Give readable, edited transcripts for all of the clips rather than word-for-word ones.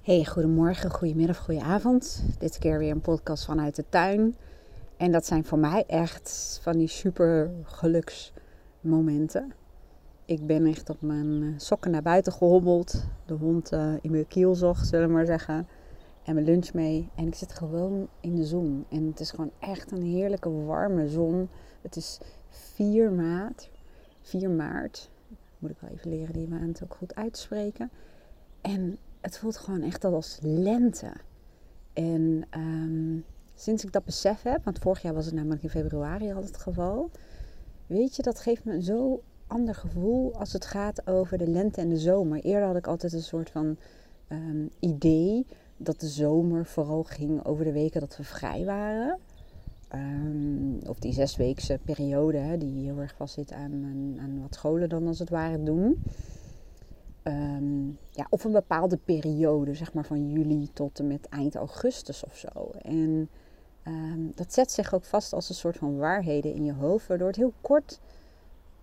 Hey, goedemorgen, goedemiddag, goedenavond. Dit keer weer een podcast vanuit de tuin. En dat zijn voor mij echt van die super geluksmomenten. Ik ben echt op mijn sokken naar buiten gehobbeld. De hond in mijn kiel zocht, zullen we maar zeggen. En mijn lunch mee. En ik zit gewoon in de zon. En het is gewoon echt een heerlijke warme zon. Het is 4 maart. Moet ik wel even leren die maand ook goed uitspreken. En het voelt gewoon echt al als lente. En sinds ik dat besef heb, want vorig jaar was het namelijk in februari al het geval. Weet je, dat geeft me een zo ander gevoel als het gaat over de lente en de zomer. Eerder had ik altijd een soort van idee dat de zomer vooral ging over de weken dat we vrij waren. Of die 6-weekse periode, hè, die heel erg vast zit aan wat scholen dan als het ware doen. Of een bepaalde periode, zeg maar van juli tot en met eind augustus of zo. En dat zet zich ook vast als een soort van waarheden in je hoofd, waardoor het heel kort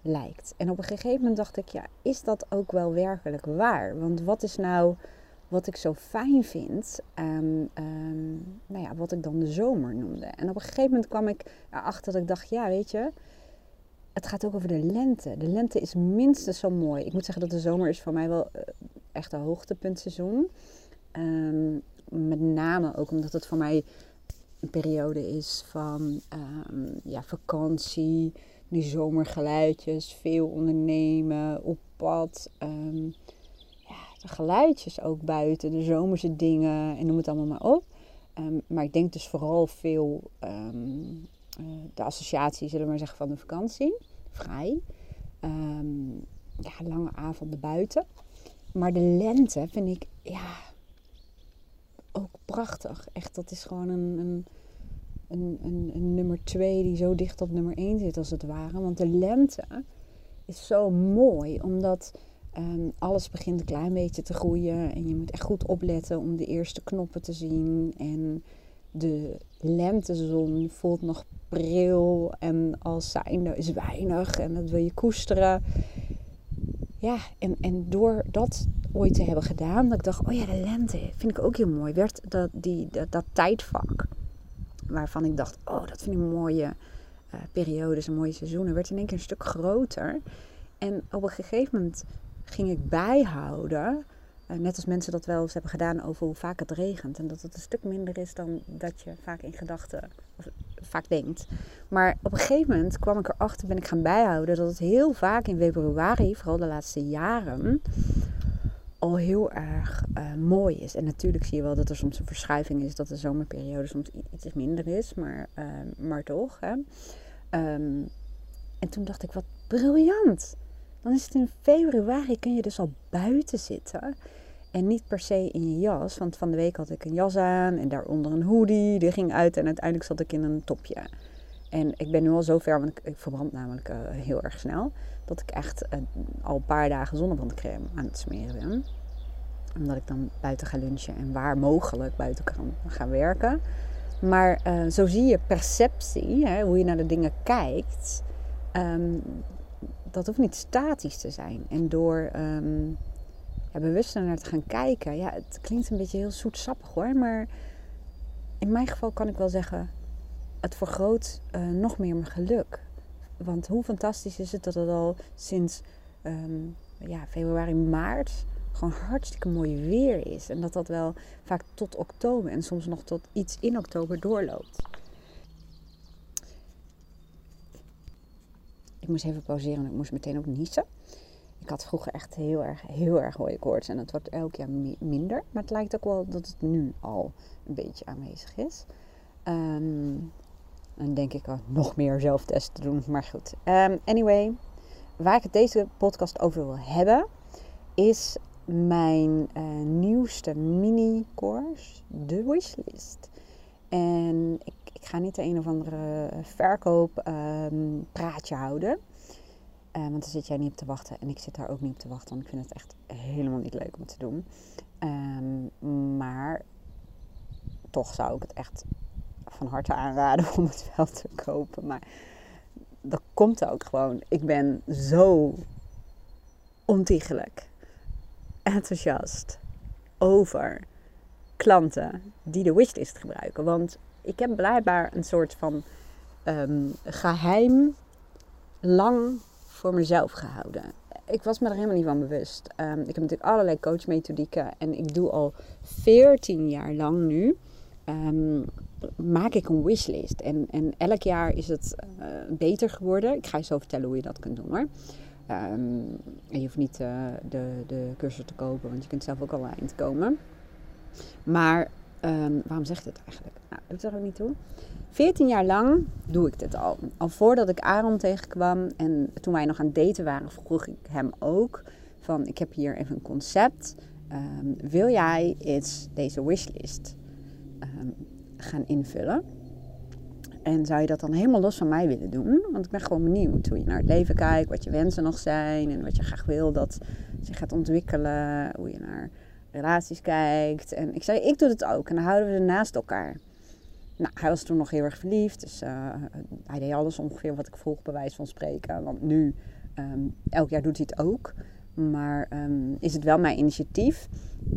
lijkt. En op een gegeven moment dacht ik, ja, is dat ook wel werkelijk waar? Want wat is nou wat ik zo fijn vind aan wat ik dan de zomer noemde? En op een gegeven moment kwam ik erachter dat ik dacht, ja, weet je, het gaat ook over de lente. De lente is minstens zo mooi. Ik moet zeggen dat de zomer is voor mij wel echt een hoogtepuntseizoen. Met name ook omdat het voor mij een periode is van vakantie, die zomergeluidjes, veel ondernemen, op pad. De geluidjes ook buiten, de zomerse dingen en noem het allemaal maar op. Maar ik denk dus vooral veel de associatie, zullen we maar zeggen, van de vakantie. Vrij. Lange avonden buiten. Maar de lente vind ik, ook prachtig. Echt, dat is gewoon een nummer 2 die zo dicht op nummer 1 zit, als het ware. Want de lente is zo mooi, omdat alles begint een klein beetje te groeien. En je moet echt goed opletten om de eerste knoppen te zien. En de lentezon voelt nog pril en als zijnde is weinig en dat wil je koesteren. Ja, en door dat ooit te hebben gedaan, dat ik dacht, oh ja, de lente vind ik ook heel mooi. Werd dat tijdvak waarvan ik dacht, oh, dat vind ik mooie periodes en mooie seizoenen, werd in één keer een stuk groter. En op een gegeven moment ging ik bijhouden, net als mensen dat wel eens hebben gedaan over hoe vaak het regent. En dat het een stuk minder is dan dat je vaak in gedachten vaak denkt. Maar op een gegeven moment kwam ik erachter, ben ik gaan bijhouden, dat het heel vaak in februari, vooral de laatste jaren, al heel erg mooi is. En natuurlijk zie je wel dat er soms een verschuiving is, dat de zomerperiode soms iets minder is. Maar toch. Hè. En toen dacht ik, wat briljant. Dan is het in februari, kun je dus al buiten zitten. En niet per se in je jas. Want van de week had ik een jas aan en daaronder een hoodie. Die ging uit en uiteindelijk zat ik in een topje. En ik ben nu al zo ver, want ik verbrand namelijk heel erg snel. Dat ik echt al een paar dagen zonnebrandcrème aan het smeren ben. Omdat ik dan buiten ga lunchen en waar mogelijk buiten kan gaan werken. Maar zo zie je perceptie, hè, hoe je naar de dingen kijkt. Dat hoeft niet statisch te zijn. En door bewust naar te gaan kijken. Ja, het klinkt een beetje heel zoetsappig hoor. Maar in mijn geval kan ik wel zeggen, het vergroot nog meer mijn geluk. Want hoe fantastisch is het dat het al sinds februari, maart gewoon hartstikke mooi weer is. En dat wel vaak tot oktober en soms nog tot iets in oktober doorloopt. Ik moest even pauzeren en ik moest meteen ook niezen. Ik had vroeger echt heel erg hooikoorts. En dat wordt elk jaar minder. Maar het lijkt ook wel dat het nu al een beetje aanwezig is. Dan denk ik wel nog meer zelftesten te doen. Maar goed. Anyway. Waar ik het deze podcast over wil hebben, is mijn nieuwste mini-course. De Wishlist. En ik ga niet de een of andere verkooppraatje houden. Want daar zit jij niet op te wachten. En ik zit daar ook niet op te wachten. Want ik vind het echt helemaal niet leuk om te doen. Maar toch zou ik het echt van harte aanraden om het wel te kopen. Maar dat komt ook gewoon. Ik ben zo ontiegelijk enthousiast over klanten die de wishlist gebruiken. Want ik heb blijkbaar een soort van geheim lang voor mezelf gehouden. Ik was me er helemaal niet van bewust. Ik heb natuurlijk allerlei coachmethodieken en ik doe al 14 jaar lang nu. Maak ik een wishlist. En elk jaar is het beter geworden. Ik ga je zo vertellen hoe je dat kunt doen hoor. Je hoeft niet de cursus te kopen, want je kunt zelf ook al eind komen. Maar waarom zeg ik dit eigenlijk? Nou, doet er ook niet toe. 14 jaar lang doe ik dit al. Al voordat ik Aaron tegenkwam en toen wij nog aan het daten waren, vroeg ik hem ook van ik heb hier even een concept. Wil jij eens deze wishlist gaan invullen? En zou je dat dan helemaal los van mij willen doen? Want ik ben gewoon benieuwd hoe je naar het leven kijkt, wat je wensen nog zijn en wat je graag wil dat zich gaat ontwikkelen, hoe je naar relaties kijkt. En ik zei, ik doe het ook en dan houden we er naast elkaar. Nou, hij was toen nog heel erg verliefd, dus hij deed alles ongeveer wat ik vroeg bij wijze van spreken. Want nu, elk jaar doet hij het ook, maar is het wel mijn initiatief.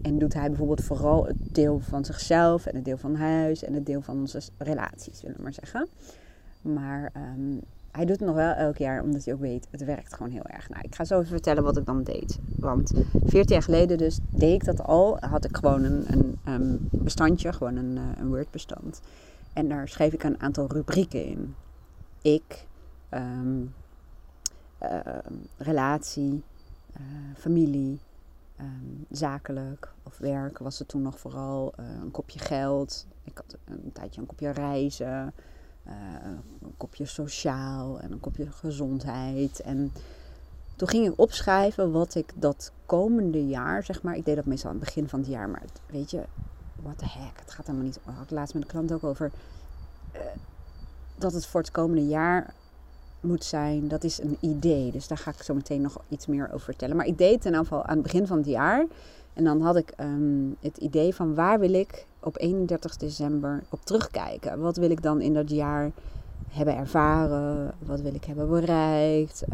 En doet hij bijvoorbeeld vooral het deel van zichzelf en het deel van huis en het deel van onze relaties, willen we maar zeggen. Maar hij doet het nog wel elk jaar, omdat hij ook weet, het werkt gewoon heel erg. Nou, ik ga zo even vertellen wat ik dan deed. Want 14 jaar geleden dus deed ik dat al. Had ik gewoon een bestandje, gewoon een Word-bestand. En daar schreef ik een aantal rubrieken in. Ik, relatie, familie, zakelijk of werk was het toen nog vooral. Een kopje geld. Ik had een tijdje een kopje reizen. Een kopje sociaal en een kopje gezondheid. En toen ging ik opschrijven wat ik dat komende jaar, zeg maar. Ik deed dat meestal aan het begin van het jaar. Maar weet je, what the heck. Het gaat helemaal niet. Ik had laatst met een klant ook over dat het voor het komende jaar moet zijn. Dat is een idee. Dus daar ga ik zo meteen nog iets meer over vertellen. Maar ik deed het in ieder geval aan het begin van het jaar. En dan had ik het idee van waar wil ik op 31 december op terugkijken. Wat wil ik dan in dat jaar hebben ervaren? Wat wil ik hebben bereikt?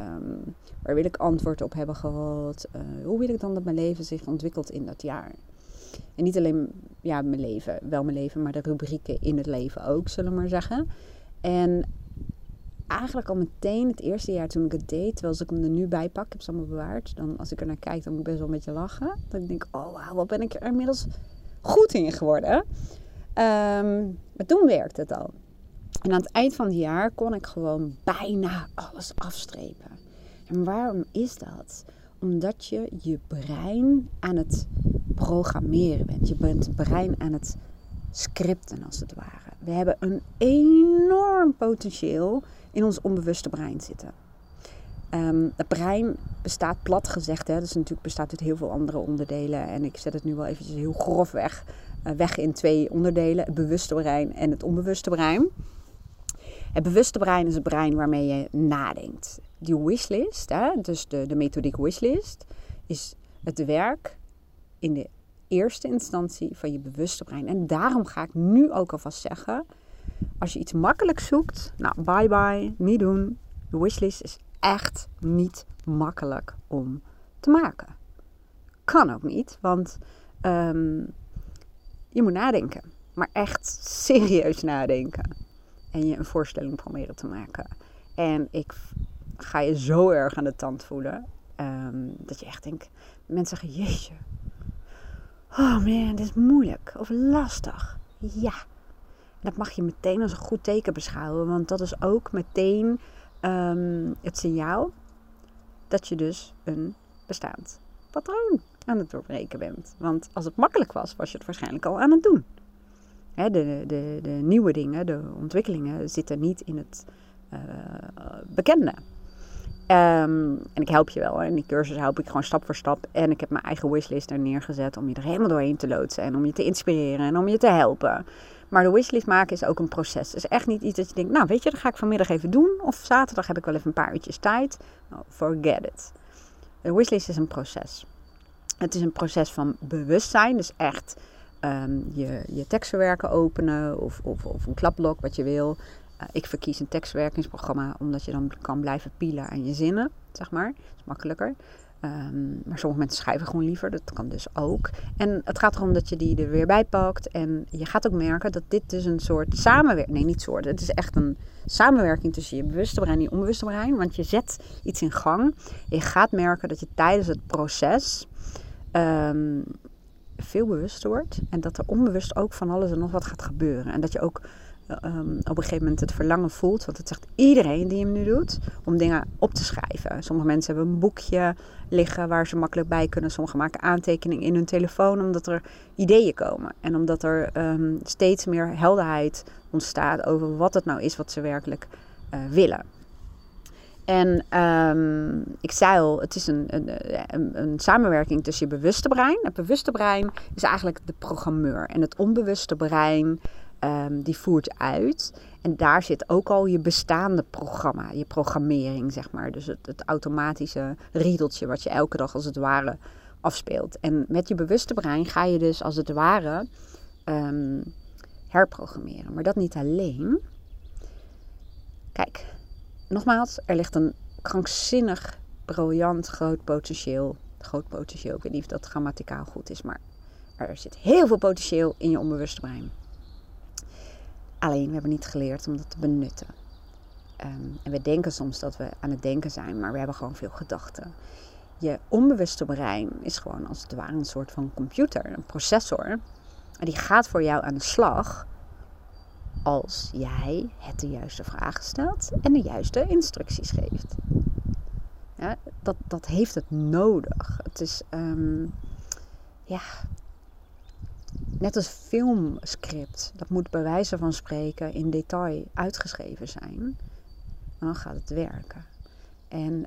Waar wil ik antwoord op hebben gehad? Hoe wil ik dan dat mijn leven zich ontwikkelt in dat jaar? En niet alleen ja, mijn leven, wel mijn leven, maar de rubrieken in het leven ook, zullen we maar zeggen. En eigenlijk al meteen het eerste jaar toen ik het deed, terwijl als ik hem er nu bij pak, ik heb ze allemaal bewaard, dan als ik er naar kijk, dan moet ik best wel een beetje lachen. Dan denk ik, oh wauw, wat ben ik er inmiddels goed in geworden. Maar toen werkte het al. En aan het eind van het jaar kon ik gewoon bijna alles afstrepen. En waarom is dat? Omdat je je brein aan het programmeren bent. Je bent het brein aan het scripten als het ware. We hebben een enorm potentieel in ons onbewuste brein zitten. Het brein bestaat plat gezegd, hè, dus natuurlijk bestaat uit heel veel andere onderdelen. En ik zet het nu wel eventjes heel grof weg in twee onderdelen. Het bewuste brein en het onbewuste brein. Het bewuste brein is het brein waarmee je nadenkt. Die wishlist, hè, dus de methodiek wishlist, is het werk in de eerste instantie van je bewuste brein. En daarom ga ik nu ook alvast zeggen, als je iets makkelijk zoekt, nou bye bye, niet doen. De wishlist is echt niet makkelijk om te maken. Kan ook niet, want je moet nadenken. Maar echt serieus nadenken. En je een voorstelling proberen te maken. En ik ga je zo erg aan de tand voelen. Dat je echt denkt, mensen zeggen, jeetje. Oh man, dit is moeilijk of lastig. Ja, dat mag je meteen als een goed teken beschouwen. Want dat is ook meteen het signaal dat je dus een bestaand patroon aan het doorbreken bent. Want als het makkelijk was, was je het waarschijnlijk al aan het doen. Hè, de nieuwe dingen, de ontwikkelingen zitten niet in het bekende. En ik help je wel. En die cursus help ik gewoon stap voor stap. En ik heb mijn eigen wishlist er neergezet om je er helemaal doorheen te loodsen. En om je te inspireren en om je te helpen. Maar de wishlist maken is ook een proces. Het is echt niet iets dat je denkt, nou weet je, dat ga ik vanmiddag even doen. Of zaterdag heb ik wel even een paar uurtjes tijd. Nou, forget it. De wishlist is een proces. Het is een proces van bewustzijn. Dus echt je tekstverwerken openen of een klapblok, wat je wil. Ik verkies een tekstverwerkingsprogramma omdat je dan kan blijven pielen aan je zinnen, zeg maar. Dat is makkelijker. Maar sommige mensen schrijven gewoon liever, dat kan dus ook. En het gaat erom dat je die er weer bij pakt. En je gaat ook merken dat dit dus een soort samenwerking... Nee, niet soort. Het is echt een samenwerking tussen je bewuste brein en je onbewuste brein. Want je zet iets in gang. Je gaat merken dat je tijdens het proces... veel bewuster wordt. En dat er onbewust ook van alles en nog wat gaat gebeuren. En dat je ook... op een gegeven moment het verlangen voelt, want het zegt iedereen die hem nu doet, om dingen op te schrijven. Sommige mensen hebben een boekje liggen waar ze makkelijk bij kunnen. Sommigen maken aantekeningen in hun telefoon, omdat er ideeën komen. En omdat er steeds meer helderheid ontstaat over wat het nou is wat ze werkelijk willen. En ik zei al, het is een samenwerking tussen je bewuste brein. Het bewuste brein is eigenlijk de programmeur. En het onbewuste brein... die voert uit. En daar zit ook al je bestaande programma. Je programmering, zeg maar. Dus het automatische riedeltje wat je elke dag als het ware afspeelt. En met je bewuste brein ga je dus als het ware herprogrammeren. Maar dat niet alleen. Kijk, nogmaals. Er ligt een krankzinnig, briljant, groot potentieel. Groot potentieel. Ik weet niet of dat grammaticaal goed is. Maar er zit heel veel potentieel in je onbewuste brein. Alleen, we hebben niet geleerd om dat te benutten. En we denken soms dat we aan het denken zijn, maar we hebben gewoon veel gedachten. Je onbewuste brein is gewoon als het ware een soort van computer, een processor. En die gaat voor jou aan de slag als jij het de juiste vragen stelt en de juiste instructies geeft. Ja, dat heeft het nodig. Het is, ja... Net als filmscript, dat moet bij wijze van spreken in detail uitgeschreven zijn. Dan gaat het werken. En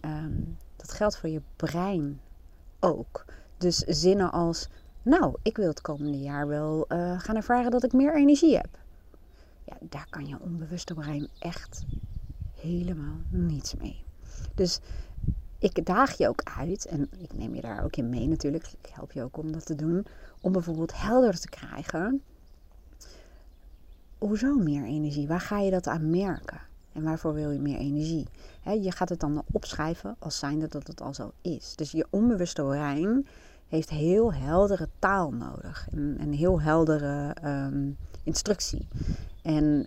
dat geldt voor je brein ook. Dus zinnen als, nou, ik wil het komende jaar wel gaan ervaren dat ik meer energie heb. Ja, daar kan je onbewuste brein echt helemaal niets mee. Dus... ik daag je ook uit, en ik neem je daar ook in mee natuurlijk, ik help je ook om dat te doen, om bijvoorbeeld helder te krijgen. Hoezo meer energie? Waar ga je dat aan merken? En waarvoor wil je meer energie? Je gaat het dan opschrijven als zijnde dat het al zo is. Dus je onbewuste brein heeft heel heldere taal nodig. Een heel heldere instructie. En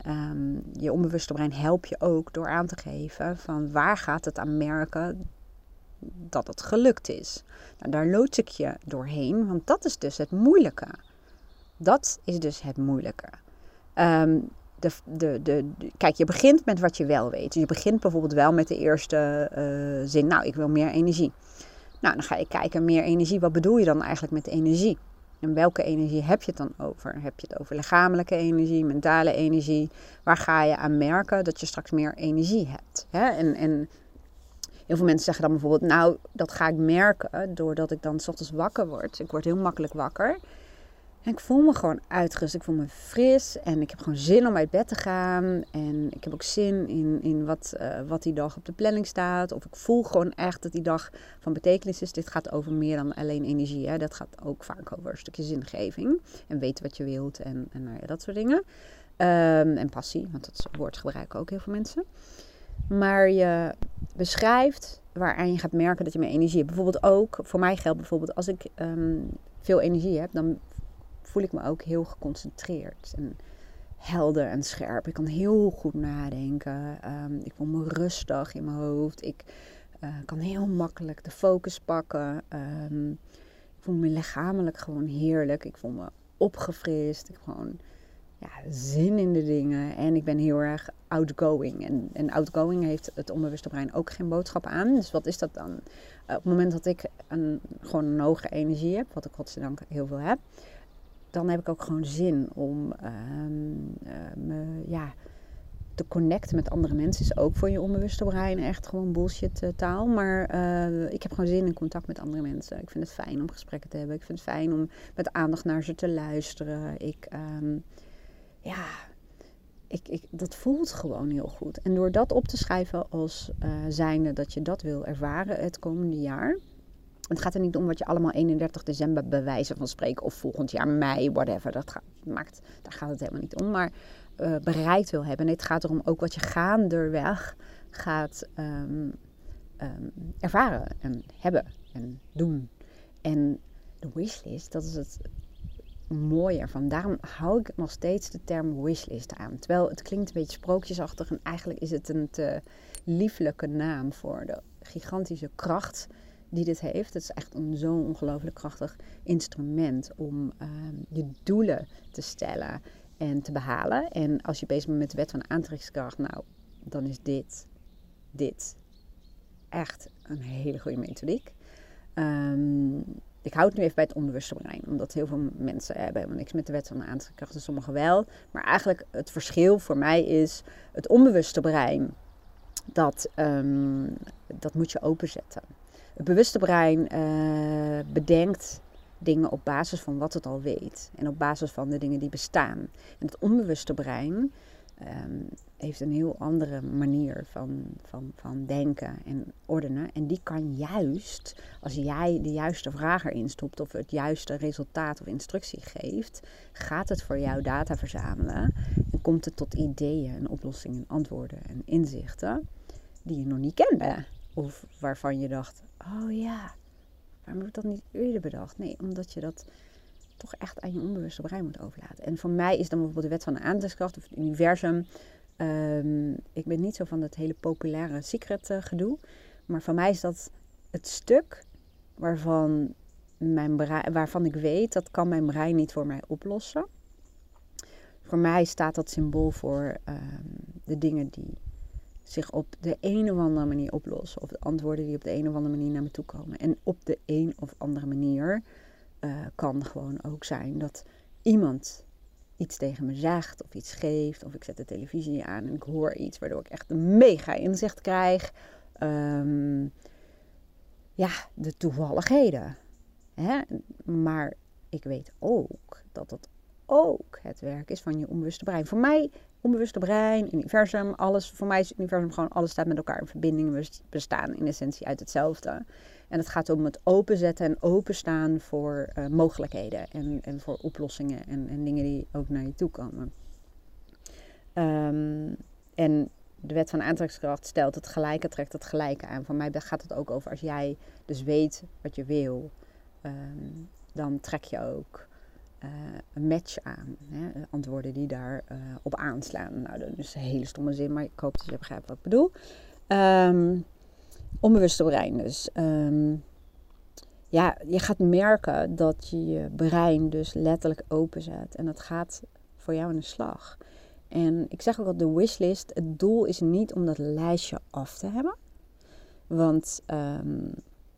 je onbewuste brein helpt je ook door aan te geven van waar gaat het aan merken dat het gelukt is. Nou, daar loods ik je doorheen, want dat is dus het moeilijke. Dat is dus het moeilijke. Kijk, je begint met wat je wel weet. Je begint bijvoorbeeld wel met de eerste zin. Nou, ik wil meer energie. Nou, dan ga je kijken, meer energie. Wat bedoel je dan eigenlijk met energie? En welke energie heb je het dan over? Heb je het over lichamelijke energie, mentale energie? Waar ga je aan merken dat je straks meer energie hebt? Hè? En heel veel mensen zeggen dan bijvoorbeeld... nou, dat ga ik merken doordat ik dan 's ochtends wakker word. Ik word heel makkelijk wakker. En ik voel me gewoon uitgerust. Ik voel me fris en ik heb gewoon zin om uit bed te gaan. En ik heb ook zin in wat die dag op de planning staat. Of ik voel gewoon echt dat die dag van betekenis is. Dit gaat over meer dan alleen energie. Hè? Dat gaat ook vaak over een stukje zingeving. En weten wat je wilt en nou ja, dat soort dingen. En passie, want dat woord gebruiken ook heel veel mensen. Maar je beschrijft waaraan je gaat merken dat je meer energie hebt. Bijvoorbeeld ook, voor mij geldt bijvoorbeeld als ik veel energie heb... dan voel ik me ook heel geconcentreerd en helder en scherp. Ik kan heel goed nadenken. Ik voel me rustig in mijn hoofd. Ik kan heel makkelijk de focus pakken. Ik voel me lichamelijk gewoon heerlijk. Ik voel me opgefrist. Ik heb gewoon zin in de dingen. En ik ben heel erg outgoing. En outgoing heeft het onbewuste brein ook geen boodschap aan. Dus wat is dat dan? Op het moment dat ik gewoon een hoge energie heb, wat ik godzijdank heel veel heb... dan heb ik ook gewoon zin om te connecten met andere mensen. Is ook voor je onbewuste brein echt gewoon bullshit taal. Maar ik heb gewoon zin in contact met andere mensen. Ik vind het fijn om gesprekken te hebben. Ik vind het fijn om met aandacht naar ze te luisteren. Dat voelt gewoon heel goed. En door dat op te schrijven als zijnde dat je dat wil ervaren het komende jaar... Het gaat er niet om wat je allemaal 31 december bij wijze van spreken... of volgend jaar mei, whatever. Daar gaat het helemaal niet om. Maar bereikt wil hebben. Nee, het gaat erom ook wat je gaanderweg gaat ervaren en hebben. en doen. En de wishlist, dat is het mooie ervan. Daarom hou ik nog steeds de term wishlist aan. Terwijl het klinkt een beetje sprookjesachtig en eigenlijk is het een te lieflijke naam voor de gigantische kracht die dit heeft. Het is echt een zo'n ongelooflijk krachtig instrument om je doelen te stellen en te behalen. En als je bezig bent met de wet van aantrekkingskracht, nou, dan is dit echt een hele goede methodiek. Ik hou het nu even bij het onbewuste brein, omdat heel veel mensen hebben helemaal niks met de wet van de aantrekkingskracht en sommigen wel. Maar eigenlijk het verschil voor mij is het onbewuste brein, dat moet je openzetten. Het bewuste brein bedenkt dingen op basis van wat het al weet en op basis van de dingen die bestaan. En het onbewuste brein heeft een heel andere manier van denken en ordenen. En die kan juist, als jij de juiste vraag erin stopt of het juiste resultaat of instructie geeft, gaat het voor jou data verzamelen en komt het tot ideeën en oplossingen, antwoorden en inzichten die je nog niet kende. Of waarvan je dacht, oh ja, waarom heb ik dat niet eerder bedacht? Nee, omdat je dat toch echt aan je onbewuste brein moet overlaten. En voor mij is dan bijvoorbeeld de wet van de aantrekkingskracht of het universum. Ik ben niet zo van dat hele populaire secret gedoe. Maar voor mij is dat het stuk waarvan ik weet, dat kan mijn brein niet voor mij oplossen. Voor mij staat dat symbool voor de dingen die zich op de een of andere manier oplossen. Of de antwoorden die op de een of andere manier naar me toe komen. En op de een of andere manier kan gewoon ook zijn dat iemand iets tegen me zegt of iets geeft. Of ik zet de televisie aan en ik hoor iets waardoor ik echt een mega inzicht krijg. De toevalligheden. Hè? Maar ik weet ook dat dat ook het werk is van je onbewuste brein. Voor mij, onbewuste brein, universum, alles. Voor mij is het universum gewoon, alles staat met elkaar in verbinding. We bestaan in essentie uit hetzelfde. En het gaat om het openzetten en openstaan voor mogelijkheden. En voor oplossingen en dingen die ook naar je toe komen. En de wet van aantrekkingskracht stelt het gelijke, trekt het gelijke aan. Voor mij gaat het ook over, als jij dus weet wat je wil, dan trek je ook een match aan. Hè? Antwoorden die daarop aanslaan. Nou, dat is een hele stomme zin, maar ik hoop dat je begrijpt wat ik bedoel. Onbewuste brein dus. Je gaat merken dat je je brein dus letterlijk openzet. En dat gaat voor jou aan de slag. En ik zeg ook al, de wishlist, het doel is niet om dat lijstje af te hebben. Want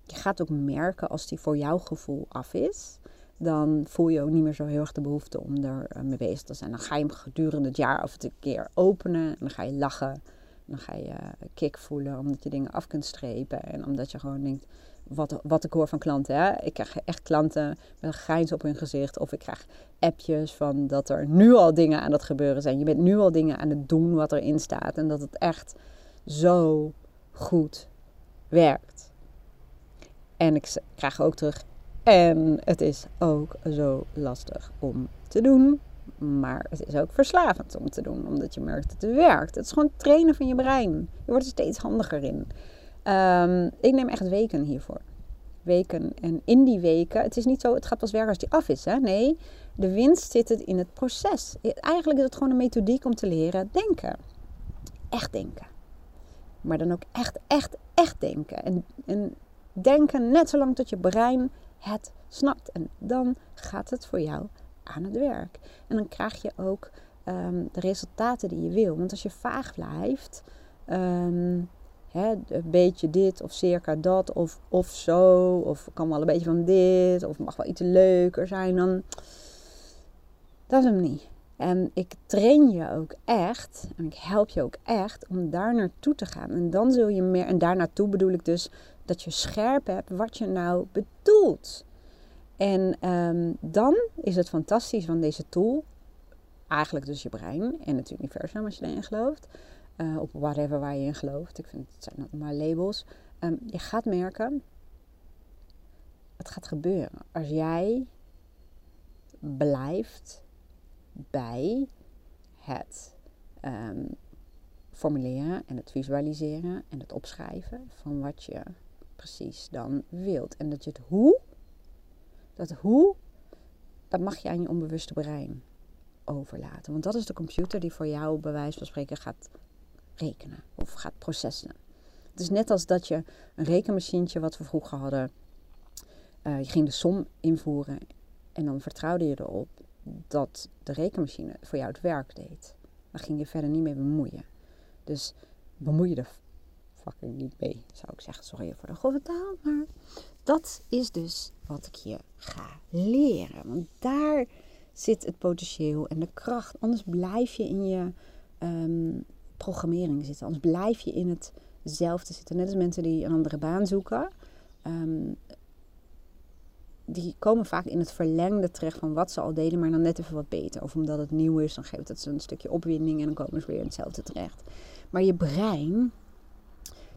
je gaat ook merken, als die voor jouw gevoel af is, dan voel je ook niet meer zo heel erg de behoefte om er mee bezig te zijn. Dan ga je hem gedurende het jaar of een keer openen. En dan ga je lachen. En dan ga je kick voelen, omdat je dingen af kunt strepen. En omdat je gewoon denkt, wat ik hoor van klanten. Hè? Ik krijg echt klanten met een grijns op hun gezicht. Of ik krijg appjes van dat er nu al dingen aan het gebeuren zijn. Je bent nu al dingen aan het doen wat erin staat. En dat het echt zo goed werkt. En ik krijg ook terug, en het is ook zo lastig om te doen. Maar het is ook verslavend om te doen. Omdat je merkt dat het werkt. Het is gewoon trainen van je brein. Je wordt er steeds handiger in. Ik neem echt weken hiervoor. Weken. En in die weken, het is niet zo, het gaat pas werken als die af is. Hè? Nee, de winst zit het in het proces. Eigenlijk is het gewoon een methodiek om te leren denken. Echt denken. Maar dan ook echt, echt, echt denken. En denken net zolang tot je brein het snapt. En dan gaat het voor jou aan het werk. En dan krijg je ook de resultaten die je wil. Want als je vaag blijft, een beetje dit of circa dat of zo. Of kan wel een beetje van dit. Of mag wel iets leuker zijn. Dan dat is hem niet. En ik train je ook echt. En ik help je ook echt om daar naartoe te gaan. En dan zul je meer. En daar naartoe bedoel ik dus dat je scherp hebt wat je nou bedoelt. En dan is het fantastisch van deze tool. Eigenlijk dus je brein en het universum als je daarin gelooft. Op whatever waar je in gelooft. Ik vind het zijn maar labels. Je gaat merken. Het gaat gebeuren. Als jij blijft bij het formuleren en het visualiseren en het opschrijven van wat je precies dan wilt. En dat je het hoe, dat mag je aan je onbewuste brein overlaten. Want dat is de computer die voor jou bij wijze van spreken gaat rekenen of gaat processen. Het is net als dat je een rekenmachientje wat we vroeger hadden, je ging de som invoeren en dan vertrouwde je erop dat de rekenmachine voor jou het werk deed. Daar ging je verder niet mee bemoeien. Dus bemoei je er fucking niet mee, zou ik zeggen. Sorry voor de grove taal, maar dat is dus wat ik je ga leren. Want daar zit het potentieel en de kracht. Anders blijf je in je programmering zitten. Anders blijf je in hetzelfde zitten. Net als mensen die een andere baan zoeken. Die komen vaak in het verlengde terecht van wat ze al deden, maar dan net even wat beter. Of omdat het nieuw is, dan geeft het ze een stukje opwinding en dan komen ze weer in hetzelfde terecht. Maar je brein,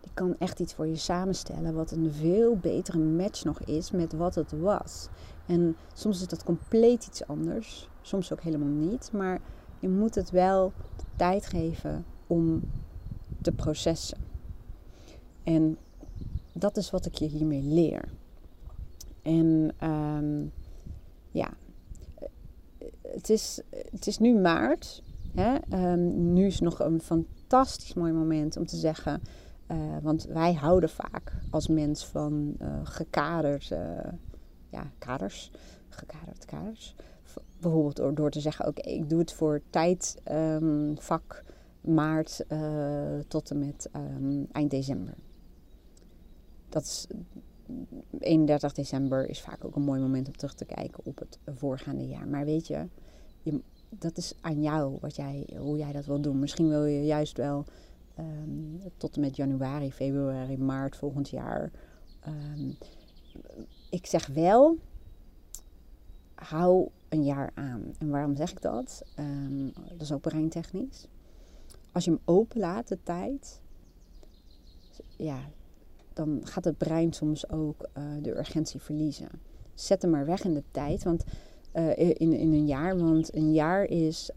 die kan echt iets voor je samenstellen wat een veel betere match nog is met wat het was. En soms is dat compleet iets anders, soms ook helemaal niet. Maar je moet het wel de tijd geven om te processen. En dat is wat ik je hiermee leer. En ja, het is nu maart. Hè? Nu is nog een fantastisch mooi moment om te zeggen. Want wij houden vaak als mens van gekaderd kaders. Bijvoorbeeld door te zeggen, oké, ik doe het voor tijd, vak, maart tot en met eind december. Dat is... 31 december is vaak ook een mooi moment om terug te kijken op het voorgaande jaar. Maar weet je, dat is aan jou hoe jij dat wil doen. Misschien wil je juist wel tot en met januari, februari, maart volgend jaar. Ik zeg wel, hou een jaar aan. En waarom zeg ik dat? Dat is ook breintechnisch. Als je hem openlaat, de tijd... ja. Dan gaat het brein soms ook de urgentie verliezen. Zet hem maar weg in de tijd, want in een jaar. Want een jaar is...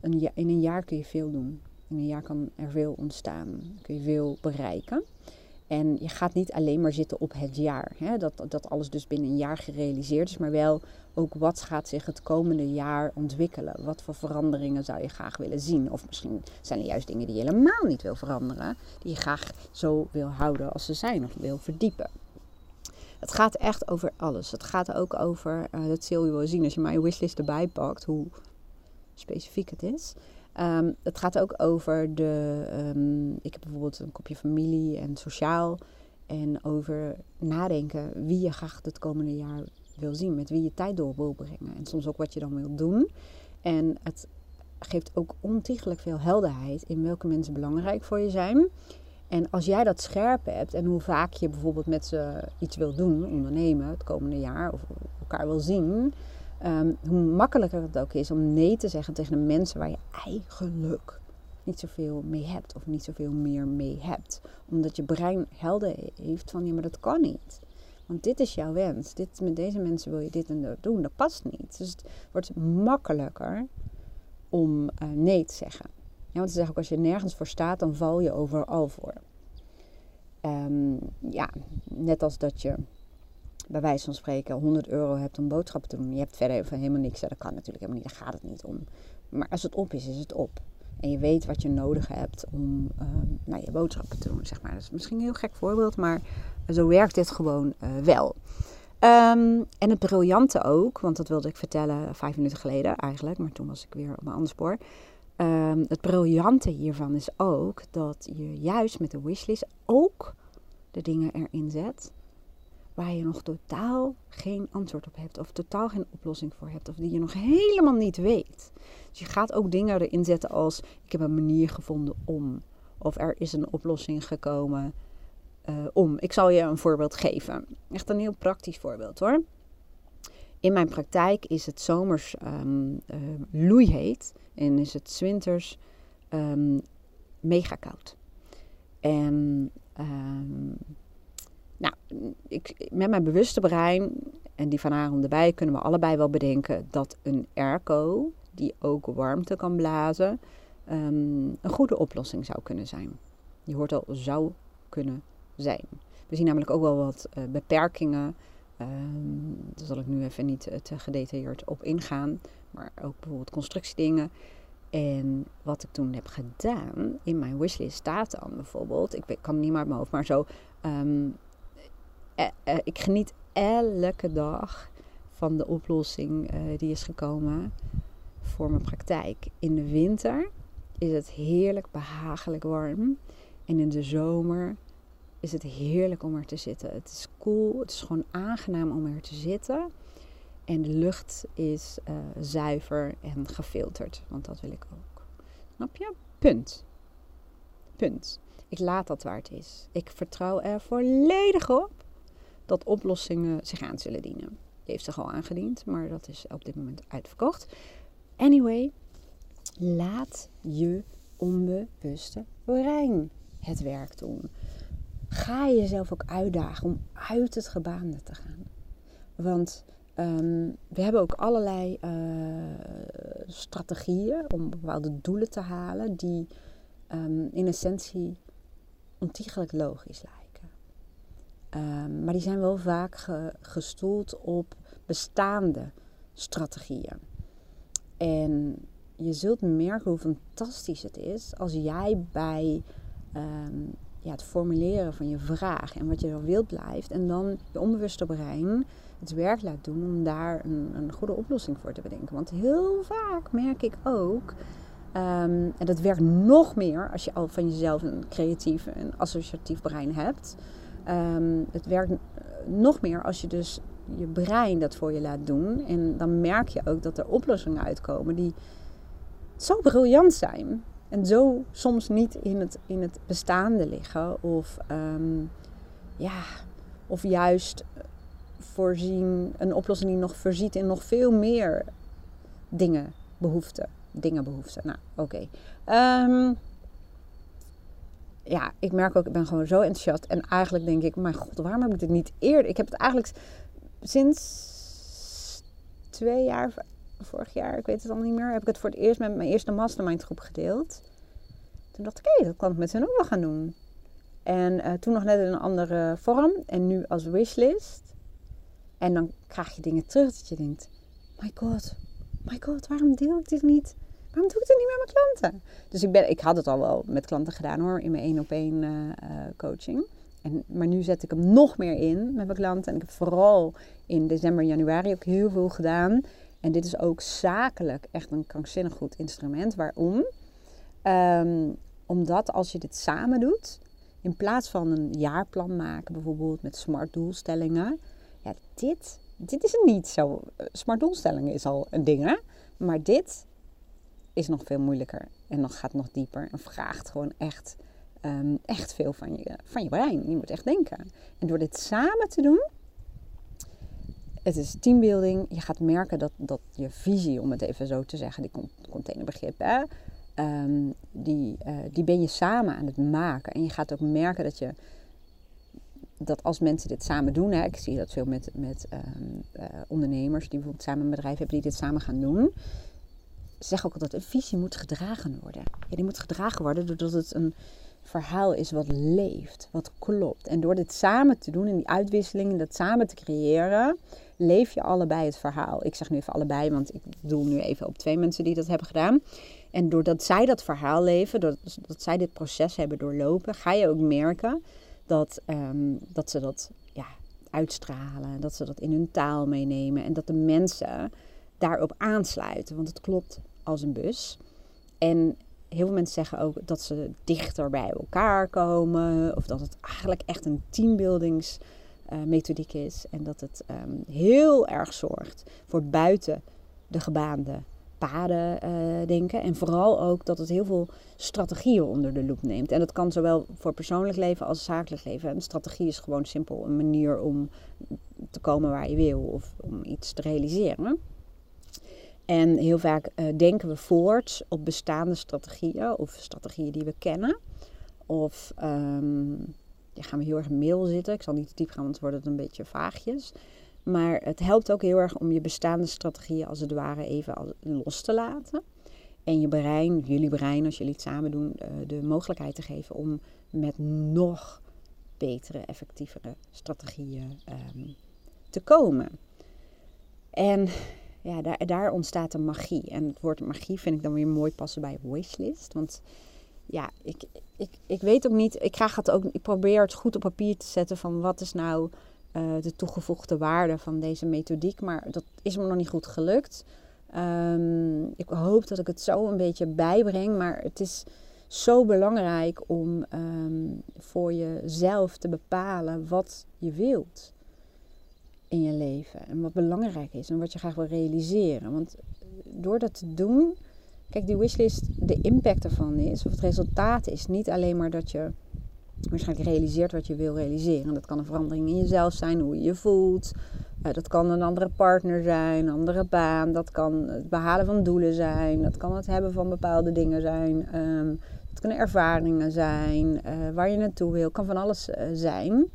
in een jaar kun je veel doen. In een jaar kan er veel ontstaan. Kun je veel bereiken. En je gaat niet alleen maar zitten op het jaar. Hè? Dat alles dus binnen een jaar gerealiseerd is. Maar wel ook wat gaat zich het komende jaar ontwikkelen. Wat voor veranderingen zou je graag willen zien. Of misschien zijn er juist dingen die je helemaal niet wil veranderen. Die je graag zo wil houden als ze zijn. Of wil verdiepen. Het gaat echt over alles. Het gaat ook over, dat zul je wel zien als je mijn wishlist erbij pakt. Hoe specifiek het is. Het gaat ook over ik heb bijvoorbeeld een kopje familie en sociaal. En over nadenken wie je graag het komende jaar wil zien. Met wie je tijd door wil brengen. En soms ook wat je dan wil doen. En het geeft ook ontiegelijk veel helderheid in welke mensen belangrijk voor je zijn. En als jij dat scherp hebt en hoe vaak je bijvoorbeeld met ze iets wil doen, ondernemen het komende jaar. Of elkaar wil zien. Hoe makkelijker het ook is om nee te zeggen tegen de mensen waar je eigenlijk niet zoveel mee hebt. Of niet zoveel meer mee hebt. Omdat je brein helder heeft van ja, maar dat kan niet. Want dit is jouw wens. Met deze mensen wil je dit en dat doen. Dat past niet. Dus het wordt makkelijker om nee te zeggen. Ja, want ze zeggen ook als je nergens voor staat, dan val je overal voor. Ja, net als dat je... bij wijze van spreken €100 hebt om boodschappen te doen. Je hebt verder even helemaal niks. Ja, dat kan natuurlijk helemaal niet. Daar gaat het niet om. Maar als het op is het op. En je weet wat je nodig hebt om je boodschappen te doen, zeg maar. Dat is misschien een heel gek voorbeeld, maar zo werkt dit gewoon wel. En het briljante ook, want dat wilde ik vertellen 5 minuten geleden eigenlijk. Maar toen was ik weer op mijn ander spoor. Het briljante hiervan is ook dat je juist met de wishlist ook de dingen erin zet... waar je nog totaal geen antwoord op hebt. Of totaal geen oplossing voor hebt. Of die je nog helemaal niet weet. Dus je gaat ook dingen erin zetten als... ik heb een manier gevonden om. Of er is een oplossing gekomen om. Ik zal je een voorbeeld geven. Echt een heel praktisch voorbeeld hoor. In mijn praktijk is het zomers loeiheet. En is het 's winters mega koud. En... met mijn bewuste brein en die van Aaron erbij kunnen we allebei wel bedenken dat een airco, die ook warmte kan blazen, een goede oplossing zou kunnen zijn. Je hoort al, zou kunnen zijn. We zien namelijk ook wel wat beperkingen. Daar zal ik nu even niet te gedetailleerd op ingaan. Maar ook bijvoorbeeld constructiedingen. En wat ik toen heb gedaan, in mijn wishlist staat dan bijvoorbeeld, ik kan het niet meer uit mijn hoofd, maar zo, ik geniet elke dag van de oplossing die is gekomen voor mijn praktijk. In de winter is het heerlijk behagelijk warm en in de zomer is het heerlijk om er te zitten. Het is koel, het is gewoon aangenaam om er te zitten. En de lucht is zuiver en gefilterd. Want dat wil ik ook. Snap je? Punt. Ik laat dat waar het is. Ik vertrouw er volledig op dat oplossingen zich aan zullen dienen. Die heeft zich al aangediend, maar dat is op dit moment uitverkocht. Anyway, laat je onbewuste brein het werk doen. Ga jezelf ook uitdagen om uit het gebaande te gaan. Want we hebben ook allerlei strategieën om bepaalde doelen te halen die in essentie ontiegelijk logisch lijken. Maar die zijn wel vaak gestoeld op bestaande strategieën. En je zult merken hoe fantastisch het is als jij bij het formuleren van je vraag en wat je dan wilt blijft en dan je onbewuste brein het werk laat doen om daar een goede oplossing voor te bedenken. Want heel vaak merk ik ook, en dat werkt nog meer als je al van jezelf een creatief en associatief brein hebt. Het werkt nog meer als je dus je brein dat voor je laat doen. En dan merk je ook dat er oplossingen uitkomen die zo briljant zijn. En zo soms niet in het bestaande liggen. Of, of juist voorzien, een oplossing die nog voorziet in nog veel meer dingen, behoeften. Nou, oké. Ik merk ook, ik ben gewoon zo enthousiast. En eigenlijk denk ik, mijn god, waarom heb ik dit niet eerder? Ik heb het eigenlijk sinds 2 jaar... Vorig jaar, ik weet het al niet meer, heb ik het voor het eerst met mijn eerste mastermind groep gedeeld. Toen dacht ik, dat kan ik met hen ook wel gaan doen. En toen nog net in een andere vorm. En nu als wishlist. En dan krijg je dingen terug dat je denkt, my god, waarom deel ik dit niet? Waarom doe ik dit niet met mijn klanten? Dus ik had het al wel met klanten gedaan hoor, in mijn 1-op-1 coaching. Maar nu zet ik hem nog meer in met mijn klanten. En ik heb vooral in december en januari ook heel veel gedaan. En dit is ook zakelijk echt een krankzinnig goed instrument. Waarom? Omdat als je dit samen doet, in plaats van een jaarplan maken, bijvoorbeeld met smart doelstellingen. Ja, dit is niet zo. Smart doelstellingen is al een ding, hè? Maar dit is nog veel moeilijker. En dan gaat nog dieper en vraagt gewoon echt veel van je brein. Je moet echt denken. En door dit samen te doen. Het is teambuilding. Je gaat merken dat je visie, om het even zo te zeggen, die containerbegrip, hè, die ben je samen aan het maken. En je gaat ook merken dat als mensen dit samen doen, hè, ik zie dat veel met ondernemers die bijvoorbeeld samen een bedrijf hebben die dit samen gaan doen. Zeg ook altijd, een visie moet gedragen worden. Ja, die moet gedragen worden doordat het een verhaal is wat leeft, wat klopt. En door dit samen te doen en die uitwisseling en dat samen te creëren, leef je allebei het verhaal. Ik zeg nu even allebei, want ik doel nu even op 2 mensen die dat hebben gedaan. En doordat zij dat verhaal leven, doordat zij dit proces hebben doorlopen, ga je ook merken dat ze dat uitstralen, dat ze dat in hun taal meenemen en dat de mensen daarop aansluiten. Want het klopt als een bus. En heel veel mensen zeggen ook dat ze dichter bij elkaar komen. Of dat het eigenlijk echt een teambuildingsmethodiek is. En dat het heel erg zorgt voor buiten de gebaande paden denken. En vooral ook dat het heel veel strategieën onder de loep neemt. En dat kan zowel voor persoonlijk leven als zakelijk leven. Een strategie is gewoon simpel een manier om te komen waar je wil. Of om iets te realiseren. En heel vaak denken we voorts op bestaande strategieën of strategieën die we kennen. Of gaan we heel erg middel zitten. Ik zal niet te diep gaan, want het wordt het een beetje vaagjes. Maar het helpt ook heel erg om je bestaande strategieën als het ware even los te laten. En je brein, jullie brein, als jullie het samen doen, de mogelijkheid te geven om met nog betere, effectievere strategieën te komen. En ja, daar ontstaat een magie. En het woord magie vind ik dan weer mooi passen bij wishlist. Want ja, ik weet ook niet. Ik probeer het goed op papier te zetten van wat is nou de toegevoegde waarde van deze methodiek. Maar dat is me nog niet goed gelukt. Ik hoop dat ik het zo een beetje bijbreng. Maar het is zo belangrijk om voor jezelf te bepalen wat je wilt in je leven. En wat belangrijk is en wat je graag wil realiseren. Want door dat te doen... Kijk, die wishlist, de impact ervan is, of het resultaat is, niet alleen maar dat je waarschijnlijk realiseert wat je wil realiseren. Dat kan een verandering in jezelf zijn, hoe je je voelt. Dat kan een andere partner zijn, een andere baan. Dat kan het behalen van doelen zijn. Dat kan het hebben van bepaalde dingen zijn. Het kunnen ervaringen zijn, waar je naartoe wil. Het kan van alles zijn.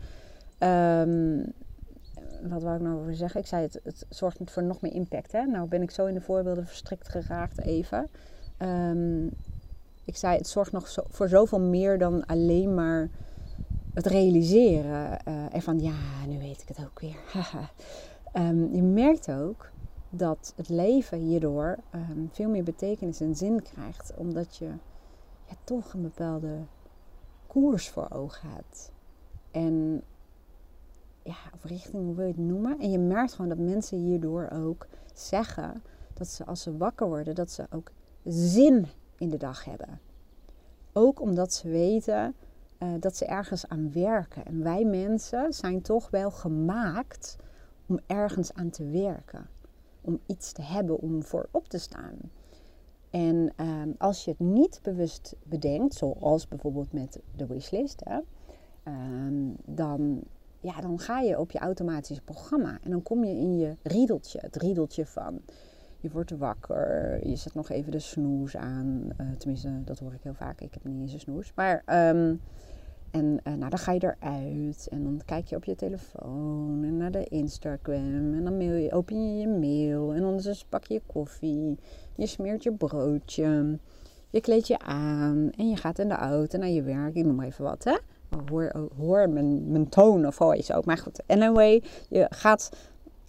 Wat wou ik nou over zeggen? Ik zei het zorgt voor nog meer impact. Hè? Nou ben ik zo in de voorbeelden verstrikt geraakt even. Ik zei het zorgt nog voor zoveel meer dan alleen maar het realiseren. Ervan ja, nu weet ik het ook weer. Je merkt ook dat het leven hierdoor veel meer betekenis en zin krijgt. Omdat je toch een bepaalde koers voor ogen hebt. En... of richting, hoe wil je het noemen? En je merkt gewoon dat mensen hierdoor ook zeggen dat ze als ze wakker worden, dat ze ook zin in de dag hebben. Ook omdat ze weten dat ze ergens aan werken. En wij mensen zijn toch wel gemaakt om ergens aan te werken. Om iets te hebben om voor op te staan. En als je het niet bewust bedenkt, zoals bijvoorbeeld met de wishlist, dan ga je op je automatische programma. En dan kom je in je riedeltje. Het riedeltje van, je wordt wakker. Je zet nog even de snoes aan. Tenminste, dat hoor ik heel vaak. Ik heb niet eens een snoes. Maar, dan ga je eruit. En dan kijk je op je telefoon. En naar de Instagram. En dan open je je mail. En ondertussen pak je je koffie. Je smeert je broodje. Je kleedt je aan. En je gaat in de auto naar je werk. Ik noem maar even wat, hè. Hoor mijn toon of voice ook. Maar goed, anyway, je gaat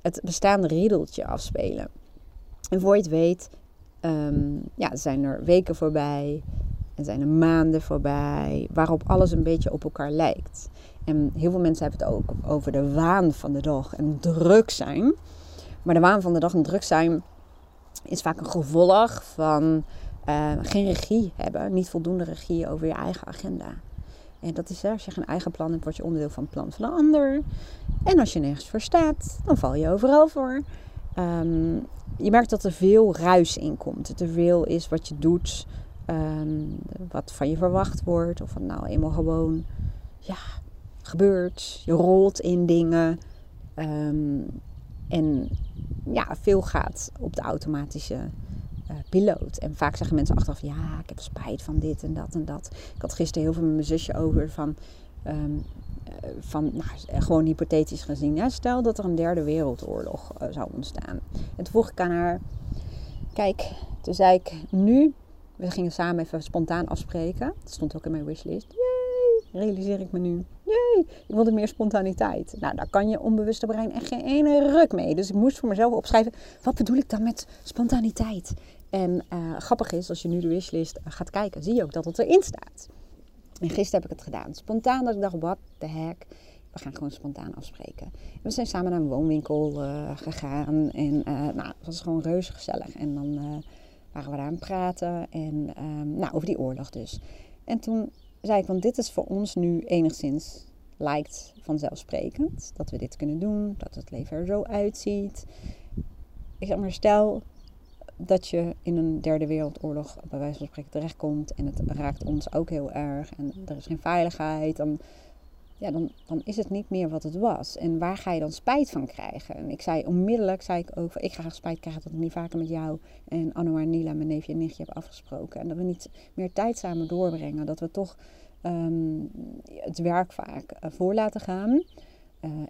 het bestaande riedeltje afspelen. En voor je het weet, zijn er weken voorbij en zijn er maanden voorbij, waarop alles een beetje op elkaar lijkt. En heel veel mensen hebben het ook over de waan van de dag en druk zijn. Maar de waan van de dag en druk zijn is vaak een gevolg van geen regie hebben, niet voldoende regie over je eigen agenda. En dat is, als je geen eigen plan hebt, word je onderdeel van het plan van de ander. En als je nergens voor staat, dan val je overal voor. Je merkt dat er veel ruis in komt. Dat er veel is wat je doet, wat van je verwacht wordt. Of wat nou eenmaal gewoon gebeurt. Je rolt in dingen. Veel gaat op de automatische piloot. En vaak zeggen mensen achteraf, ik heb spijt van dit en dat en dat. Ik had gisteren heel veel met mijn zusje over gewoon hypothetisch gezien. Ja, stel dat er een derde wereldoorlog zou ontstaan. En toen vroeg ik aan haar, kijk, toen zei ik nu, we gingen samen even spontaan afspreken. Dat stond ook in mijn wishlist. Yay, realiseer ik me nu. Yay, ik wilde meer spontaniteit. Nou, daar kan je onbewuste brein echt geen ene ruk mee. Dus ik moest voor mezelf opschrijven, wat bedoel ik dan met spontaniteit? En grappig is, als je nu de wishlist gaat kijken, zie je ook dat het erin staat. En gisteren heb ik het gedaan. Spontaan dat ik dacht, what the heck. We gaan gewoon spontaan afspreken. En we zijn samen naar een woonwinkel gegaan. En het was gewoon reuze gezellig. En dan waren we daar aan het praten. En over die oorlog dus. En toen zei ik, want dit is voor ons nu enigszins... lijkt vanzelfsprekend dat we dit kunnen doen. Dat het leven er zo uitziet. Ik zeg maar, stel... dat je in een derde wereldoorlog bij wijze van spreken terechtkomt. En het raakt ons ook heel erg. En er is geen veiligheid. Dan is het niet meer wat het was. En waar ga je dan spijt van krijgen? En ik zei onmiddellijk, ook, ik ga graag spijt krijgen dat ik niet vaker met jou en Anouar Nila, mijn neefje en nichtje, heb afgesproken. En dat we niet meer tijd samen doorbrengen. Dat we toch het werk vaak voor laten gaan.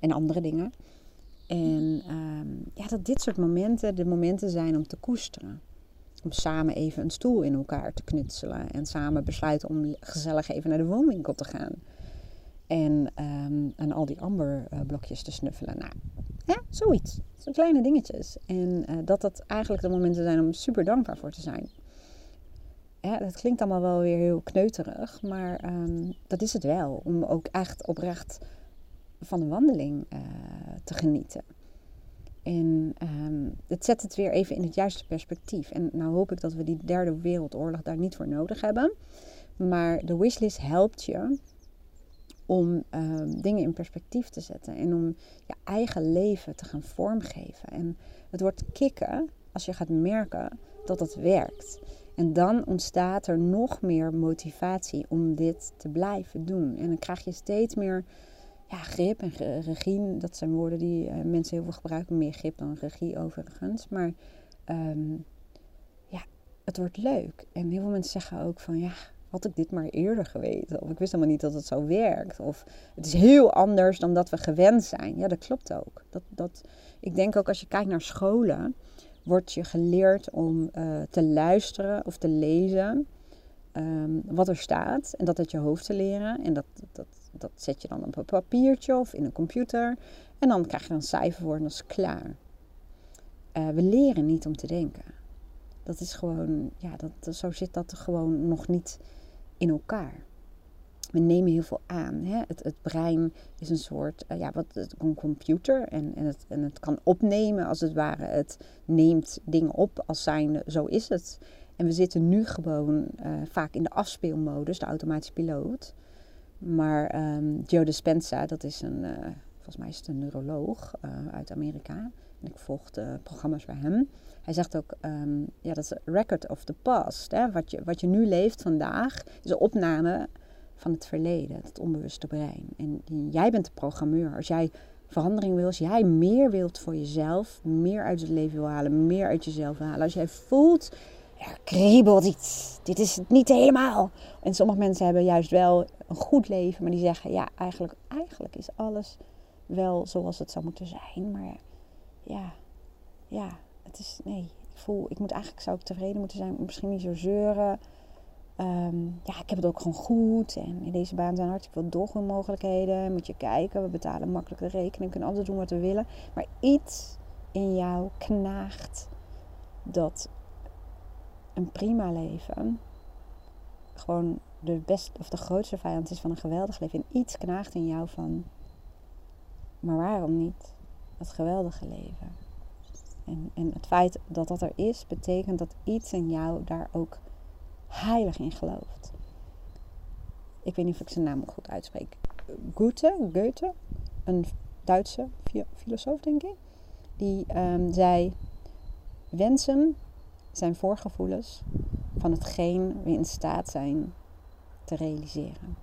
En andere dingen. En dat dit soort momenten de momenten zijn om te koesteren. Om samen even een stoel in elkaar te knutselen. En samen besluiten om gezellig even naar de woonwinkel te gaan. en aan al die amberblokjes te snuffelen. Nou, hè? Zoiets. Zo'n kleine dingetjes. En dat eigenlijk de momenten zijn om super dankbaar voor te zijn. Ja, dat klinkt allemaal wel weer heel kneuterig, maar dat is het wel. Om ook echt oprecht van een wandeling te genieten. En het zet het weer even in het juiste perspectief. En nou hoop ik dat we die derde wereldoorlog daar niet voor nodig hebben. Maar de wishlist helpt je om dingen in perspectief te zetten. En om je eigen leven te gaan vormgeven. En het wordt kicken als je gaat merken dat dat werkt. En dan ontstaat er nog meer motivatie om dit te blijven doen. En dan krijg je steeds meer grip en regie. Dat zijn woorden die mensen heel veel gebruiken. Meer grip dan regie overigens. Maar het wordt leuk. En heel veel mensen zeggen ook van had ik dit maar eerder geweten. Of ik wist helemaal niet dat het zo werkt. Of het is heel anders dan dat we gewend zijn. Ja, dat klopt ook. Ik denk ook als je kijkt naar scholen, wordt je geleerd om te luisteren of te lezen wat er staat. En dat uit je hoofd te leren. En dat zet je dan op een papiertje of in een computer. En dan krijg je een cijfer voor en dat is klaar. We leren niet om te denken. Dat is gewoon, zo zit dat gewoon nog niet in elkaar. We nemen heel veel aan. Hè? Het brein is een soort een computer. En het kan opnemen als het ware. Het neemt dingen op als zijnde, zo is het. En we zitten nu gewoon vaak in de afspeelmodus, de automatische piloot. Maar Joe Dispenza, dat is volgens mij is het een neuroloog uit Amerika. En ik volg de programma's bij hem. Hij zegt ook, dat is a record of the past. Hè? Wat je nu leeft vandaag is een opname van het verleden, het onbewuste brein. En jij bent de programmeur. Als jij verandering wil, als jij meer wilt voor jezelf, meer uit het leven wil halen, meer uit jezelf halen. Als jij voelt, er kriebelt iets. Dit is het niet helemaal. En sommige mensen hebben juist wel een goed leven, maar die zeggen, eigenlijk is alles wel zoals het zou moeten zijn. Maar het is, zou ik tevreden moeten zijn, misschien niet zo zeuren. Ik heb het ook gewoon goed. En in deze baan zijn hartstikke veel doorgroeimogelijkheden. Moet je kijken, we betalen makkelijk de rekening. We kunnen altijd doen wat we willen. Maar iets in jou knaagt dat een prima leven gewoon de grootste vijand is van een geweldig leven. En iets knaagt in jou van, maar waarom niet het geweldige leven? En het feit dat dat er is, betekent dat iets in jou daar ook heilig in gelooft. Ik weet niet of ik zijn naam goed uitspreek. Goethe, een Duitse filosoof denk ik. Die zei, wensen zijn voorgevoelens van hetgeen we in staat zijn te realiseren.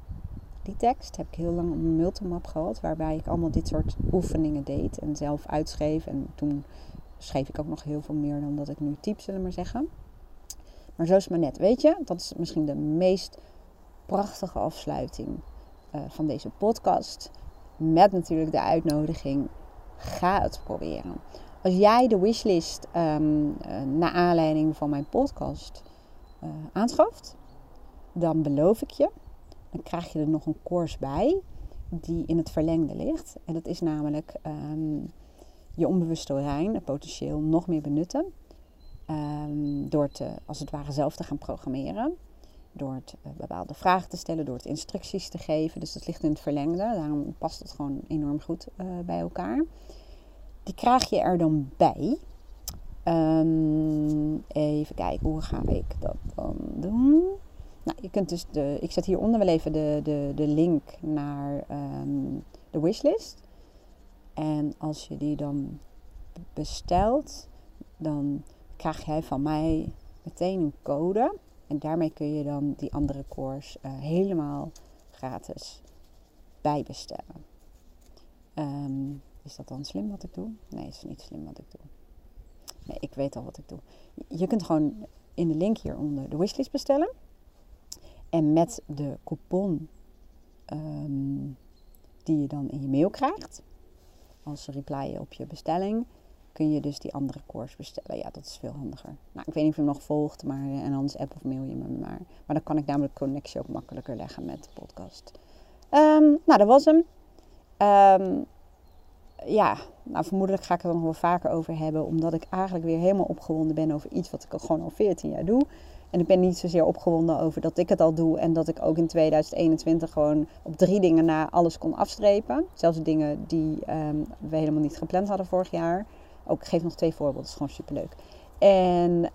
Die tekst heb ik heel lang op een multimap gehad, waarbij ik allemaal dit soort oefeningen deed en zelf uitschreef. En toen schreef ik ook nog heel veel meer dan dat ik nu typ, zullen we maar zeggen. Maar zo is het maar net, weet je, dat is misschien de meest prachtige afsluiting van deze podcast. Met natuurlijk de uitnodiging, ga het proberen. Als jij de wishlist naar aanleiding van mijn podcast aanschaft, dan beloof ik je, dan krijg je er nog een course bij die in het verlengde ligt. En dat is namelijk je onbewuste brein, het potentieel nog meer benutten. Door als het ware zelf te gaan programmeren. Door bepaalde vragen te stellen. Door het instructies te geven. Dus dat ligt in het verlengde. Daarom past het gewoon enorm goed bij elkaar. Die krijg je er dan bij. Even kijken. Hoe ga ik dat dan doen? Nou, je kunt dus ik zet hieronder wel even de link naar de wishlist. En als je die dan bestelt, dan krijg jij van mij meteen een code. En daarmee kun je dan die andere course helemaal gratis bijbestellen. Is dat dan slim wat ik doe? Nee, het is niet slim wat ik doe. Nee, ik weet al wat ik doe. Je kunt gewoon in de link hieronder de wishlist bestellen. En met de coupon die je dan in je mail krijgt, als reply op je bestelling, kun je dus die andere course bestellen. Ja, dat is veel handiger. Nou, ik weet niet of je hem nog volgt, maar en anders app of mail je me maar. Maar dan kan ik namelijk connectie ook makkelijker leggen met de podcast. Nou, dat was hem. Nou, vermoedelijk ga ik het er nog wel vaker over hebben. Omdat ik eigenlijk weer helemaal opgewonden ben over iets wat ik al gewoon al 14 jaar doe. En ik ben niet zozeer opgewonden over dat ik het al doe. En dat ik ook in 2021 gewoon op 3 dingen na alles kon afstrepen. Zelfs dingen die we helemaal niet gepland hadden vorig jaar. Ook, ik geef nog 2 voorbeelden, dat is gewoon superleuk. En,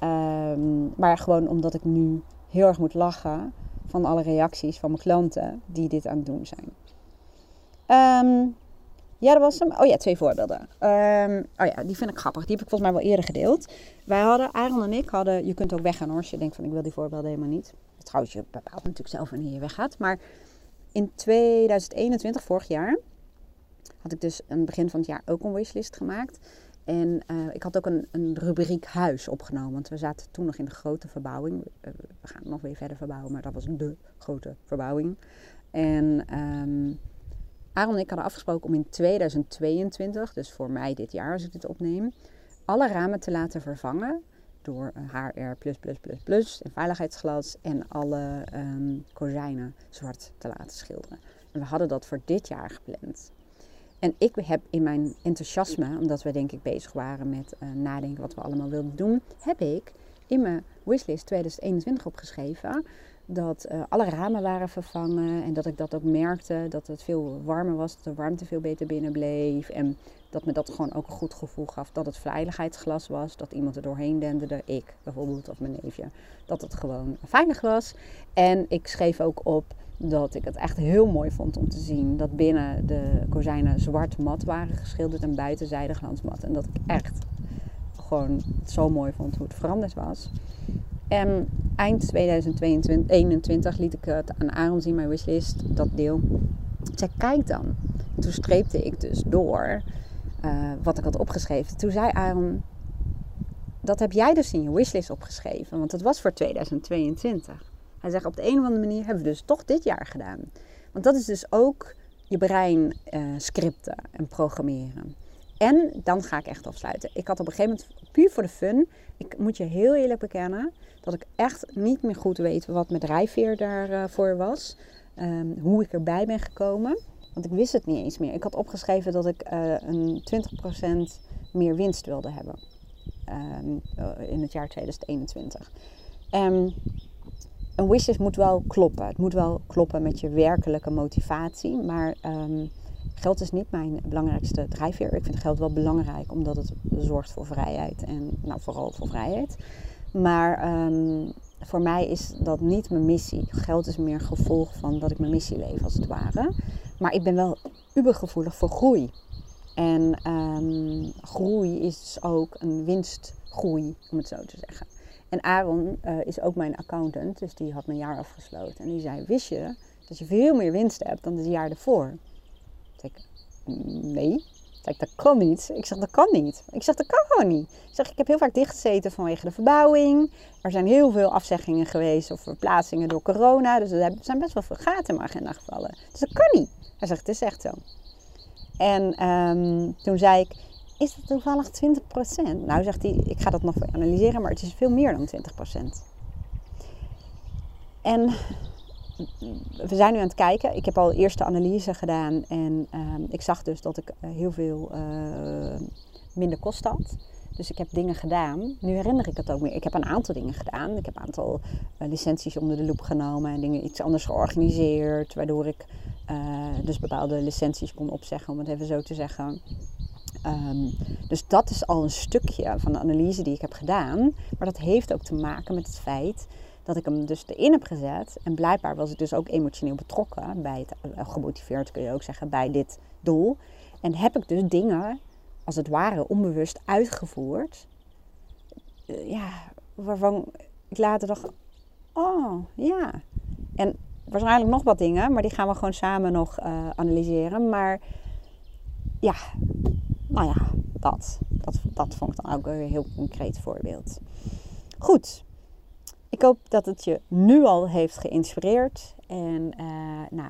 maar gewoon omdat ik nu heel erg moet lachen van alle reacties van mijn klanten die dit aan het doen zijn. Ja, dat was hem. Oh ja, 2 voorbeelden. Die vind ik grappig. Die heb ik volgens mij wel eerder gedeeld. Aaron en ik hadden... Je kunt ook weggaan hoor, als je denkt van ik wil die voorbeelden helemaal niet. Trouwens, je bepaalt natuurlijk zelf wanneer je weggaat. Maar in 2021, vorig jaar, had ik dus aan het begin van het jaar ook een wishlist gemaakt. En ik had ook een rubriek huis opgenomen. Want we zaten toen nog in de grote verbouwing. We gaan nog weer verder verbouwen, maar dat was de grote verbouwing. En... Aaron en ik hadden afgesproken om in 2022, dus voor mei dit jaar als ik dit opneem, alle ramen te laten vervangen door HR++++ en veiligheidsglas en alle kozijnen zwart te laten schilderen. En we hadden dat voor dit jaar gepland. En ik heb in mijn enthousiasme, omdat we denk ik bezig waren met nadenken wat we allemaal wilden doen, heb ik in mijn wishlist 2021 opgeschreven dat alle ramen waren vervangen en dat ik dat ook merkte, dat het veel warmer was, dat de warmte veel beter binnen bleef en dat me dat gewoon ook een goed gevoel gaf, dat het veiligheidsglas was, dat iemand er doorheen denderde, ik bijvoorbeeld of mijn neefje, dat het gewoon veilig was. En ik schreef ook op dat ik het echt heel mooi vond om te zien dat binnen de kozijnen zwart mat waren geschilderd en buiten zijde glansmat en dat ik echt gewoon zo mooi vond hoe het veranderd was. En eind 2021 liet ik het aan Aaron zien, mijn wishlist, dat deel. Ik zei, kijk dan. Toen streepte ik dus door wat ik had opgeschreven. Toen zei Aaron, dat heb jij dus in je wishlist opgeschreven. Want het was voor 2022. Hij zegt, op de een of andere manier hebben we dus toch dit jaar gedaan. Want dat is dus ook je brein scripten en programmeren. En dan ga ik echt afsluiten. Ik had op een gegeven moment, puur voor de fun, ik moet je heel eerlijk bekennen dat ik echt niet meer goed weet wat mijn drijfveer daarvoor was. Hoe ik erbij ben gekomen. Want ik wist het niet eens meer. Ik had opgeschreven dat ik een 20% meer winst wilde hebben. In het jaar 2021. Een wishlist moet wel kloppen. Het moet wel kloppen met je werkelijke motivatie. Maar... Geld is niet mijn belangrijkste drijfveer. Ik vind geld wel belangrijk, omdat het zorgt voor vrijheid. En nou, vooral voor vrijheid. Maar voor mij is dat niet mijn missie. Geld is meer gevolg van dat ik mijn missie leef, als het ware. Maar ik ben wel ubergevoelig voor groei. En groei is dus ook een winstgroei, om het zo te zeggen. En Aaron is ook mijn accountant, dus die had mijn jaar afgesloten. En die zei, wist je dat je veel meer winst hebt dan het jaar ervoor? Ik nee. Zeg, dat kan niet. Ik zeg, dat kan niet. Ik zeg, dat kan gewoon niet. Ik zeg, ik heb heel vaak dichtgezeten vanwege de verbouwing. Er zijn heel veel afzeggingen geweest of verplaatsingen door corona. Dus er zijn best wel veel gaten in mijn agenda gevallen. Dus dat kan niet. Hij zegt, het is echt zo. En toen zei ik, is dat toevallig 20%? Nou, zegt hij, ik ga dat nog analyseren, maar het is veel meer dan 20%. En... We zijn nu aan het kijken. Ik heb al eerste analyse gedaan. En ik zag dus dat ik heel veel minder kost had. Dus ik heb dingen gedaan. Nu herinner ik het ook meer. Ik heb een aantal dingen gedaan. Ik heb een aantal licenties onder de loep genomen. En dingen iets anders georganiseerd. Waardoor ik dus bepaalde licenties kon opzeggen. Om het even zo te zeggen. Dus dat is al een stukje van de analyse die ik heb gedaan. Maar dat heeft ook te maken met het feit... dat ik hem dus erin heb gezet. En blijkbaar was ik dus ook emotioneel betrokken. Bij het, gemotiveerd kun je ook zeggen. Bij dit doel. En heb ik dus dingen. Als het ware onbewust uitgevoerd. Waarvan ik later dacht. Oh ja. En waarschijnlijk nog wat dingen. Maar die gaan we gewoon samen nog analyseren. Maar ja. Nou ja. Dat vond ik dan ook een heel concreet voorbeeld. Goed. Ik hoop dat het je nu al heeft geïnspireerd. En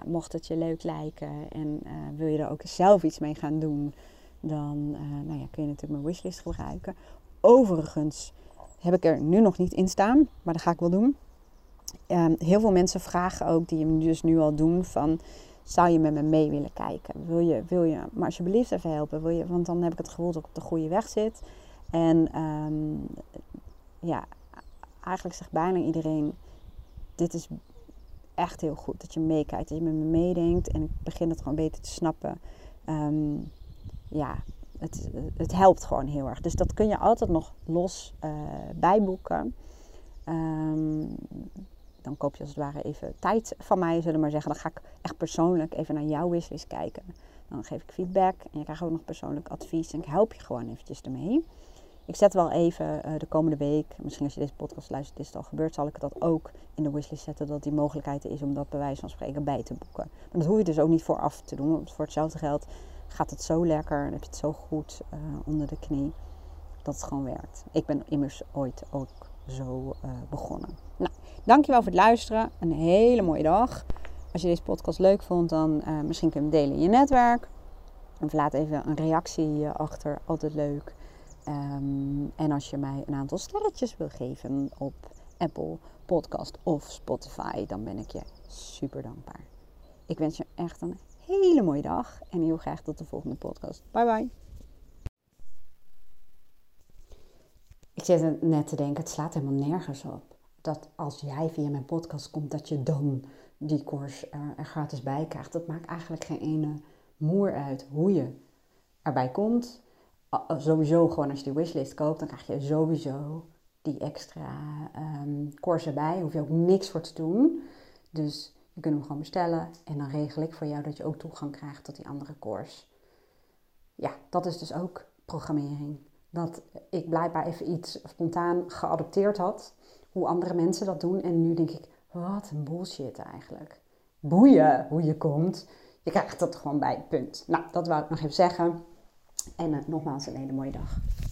mocht het je leuk lijken en wil je er ook zelf iets mee gaan doen, dan kun je natuurlijk mijn wishlist gebruiken. Overigens heb ik er nu nog niet in staan, maar dat ga ik wel doen. Heel veel mensen vragen ook, die hem dus nu al doen, van zou je met me mee willen kijken? Wil je maar alsjeblieft even helpen? Want dan heb ik het gevoel dat ik op de goede weg zit. En ja, eigenlijk zegt bijna iedereen, dit is echt heel goed. Dat je meekijkt, dat je met me meedenkt. En ik begin het gewoon beter te snappen. Ja, het helpt gewoon heel erg. Dus dat kun je altijd nog los bijboeken. Dan koop je als het ware even tijd van mij, zullen we maar zeggen. Dan ga ik echt persoonlijk even naar jouw wishlist kijken. Dan geef ik feedback en je krijgt ook nog persoonlijk advies. En ik help je gewoon eventjes ermee. Ik zet wel even de komende week, misschien als je deze podcast luistert, is het al gebeurd, zal ik dat ook in de wishlist zetten. Dat die mogelijkheid is om dat bij wijze van spreken bij te boeken. Maar dat hoef je dus ook niet vooraf te doen. Want voor hetzelfde geld gaat het zo lekker en heb je het zo goed onder de knie dat het gewoon werkt. Ik ben immers ooit ook zo begonnen. Nou, dankjewel voor het luisteren. Een hele mooie dag. Als je deze podcast leuk vond, dan misschien kun je hem delen in je netwerk. Of laat even een reactie achter. Altijd leuk. En als je mij een aantal sterretjes wil geven op Apple Podcast of Spotify, dan ben ik je super dankbaar. Ik wens je echt een hele mooie dag en heel graag tot de volgende podcast. Bye bye. Ik zit net te denken, het slaat helemaal nergens op. Dat als jij via mijn podcast komt, dat je dan die koers er gratis bij krijgt. Dat maakt eigenlijk geen ene moer uit hoe je erbij komt. Sowieso gewoon als je die wishlist koopt, dan krijg je sowieso die extra koers erbij. Hoef je ook niks voor te doen. Dus je kunt hem gewoon bestellen. En dan regel ik voor jou dat je ook toegang krijgt tot die andere koers. Ja, dat is dus ook programmering. Dat ik blijkbaar even iets spontaan geadopteerd had. Hoe andere mensen dat doen. En nu denk ik, wat een bullshit eigenlijk. Boeien hoe je komt. Je krijgt dat gewoon bij, punt. Nou, dat wou ik nog even zeggen. En nogmaals een hele mooie dag.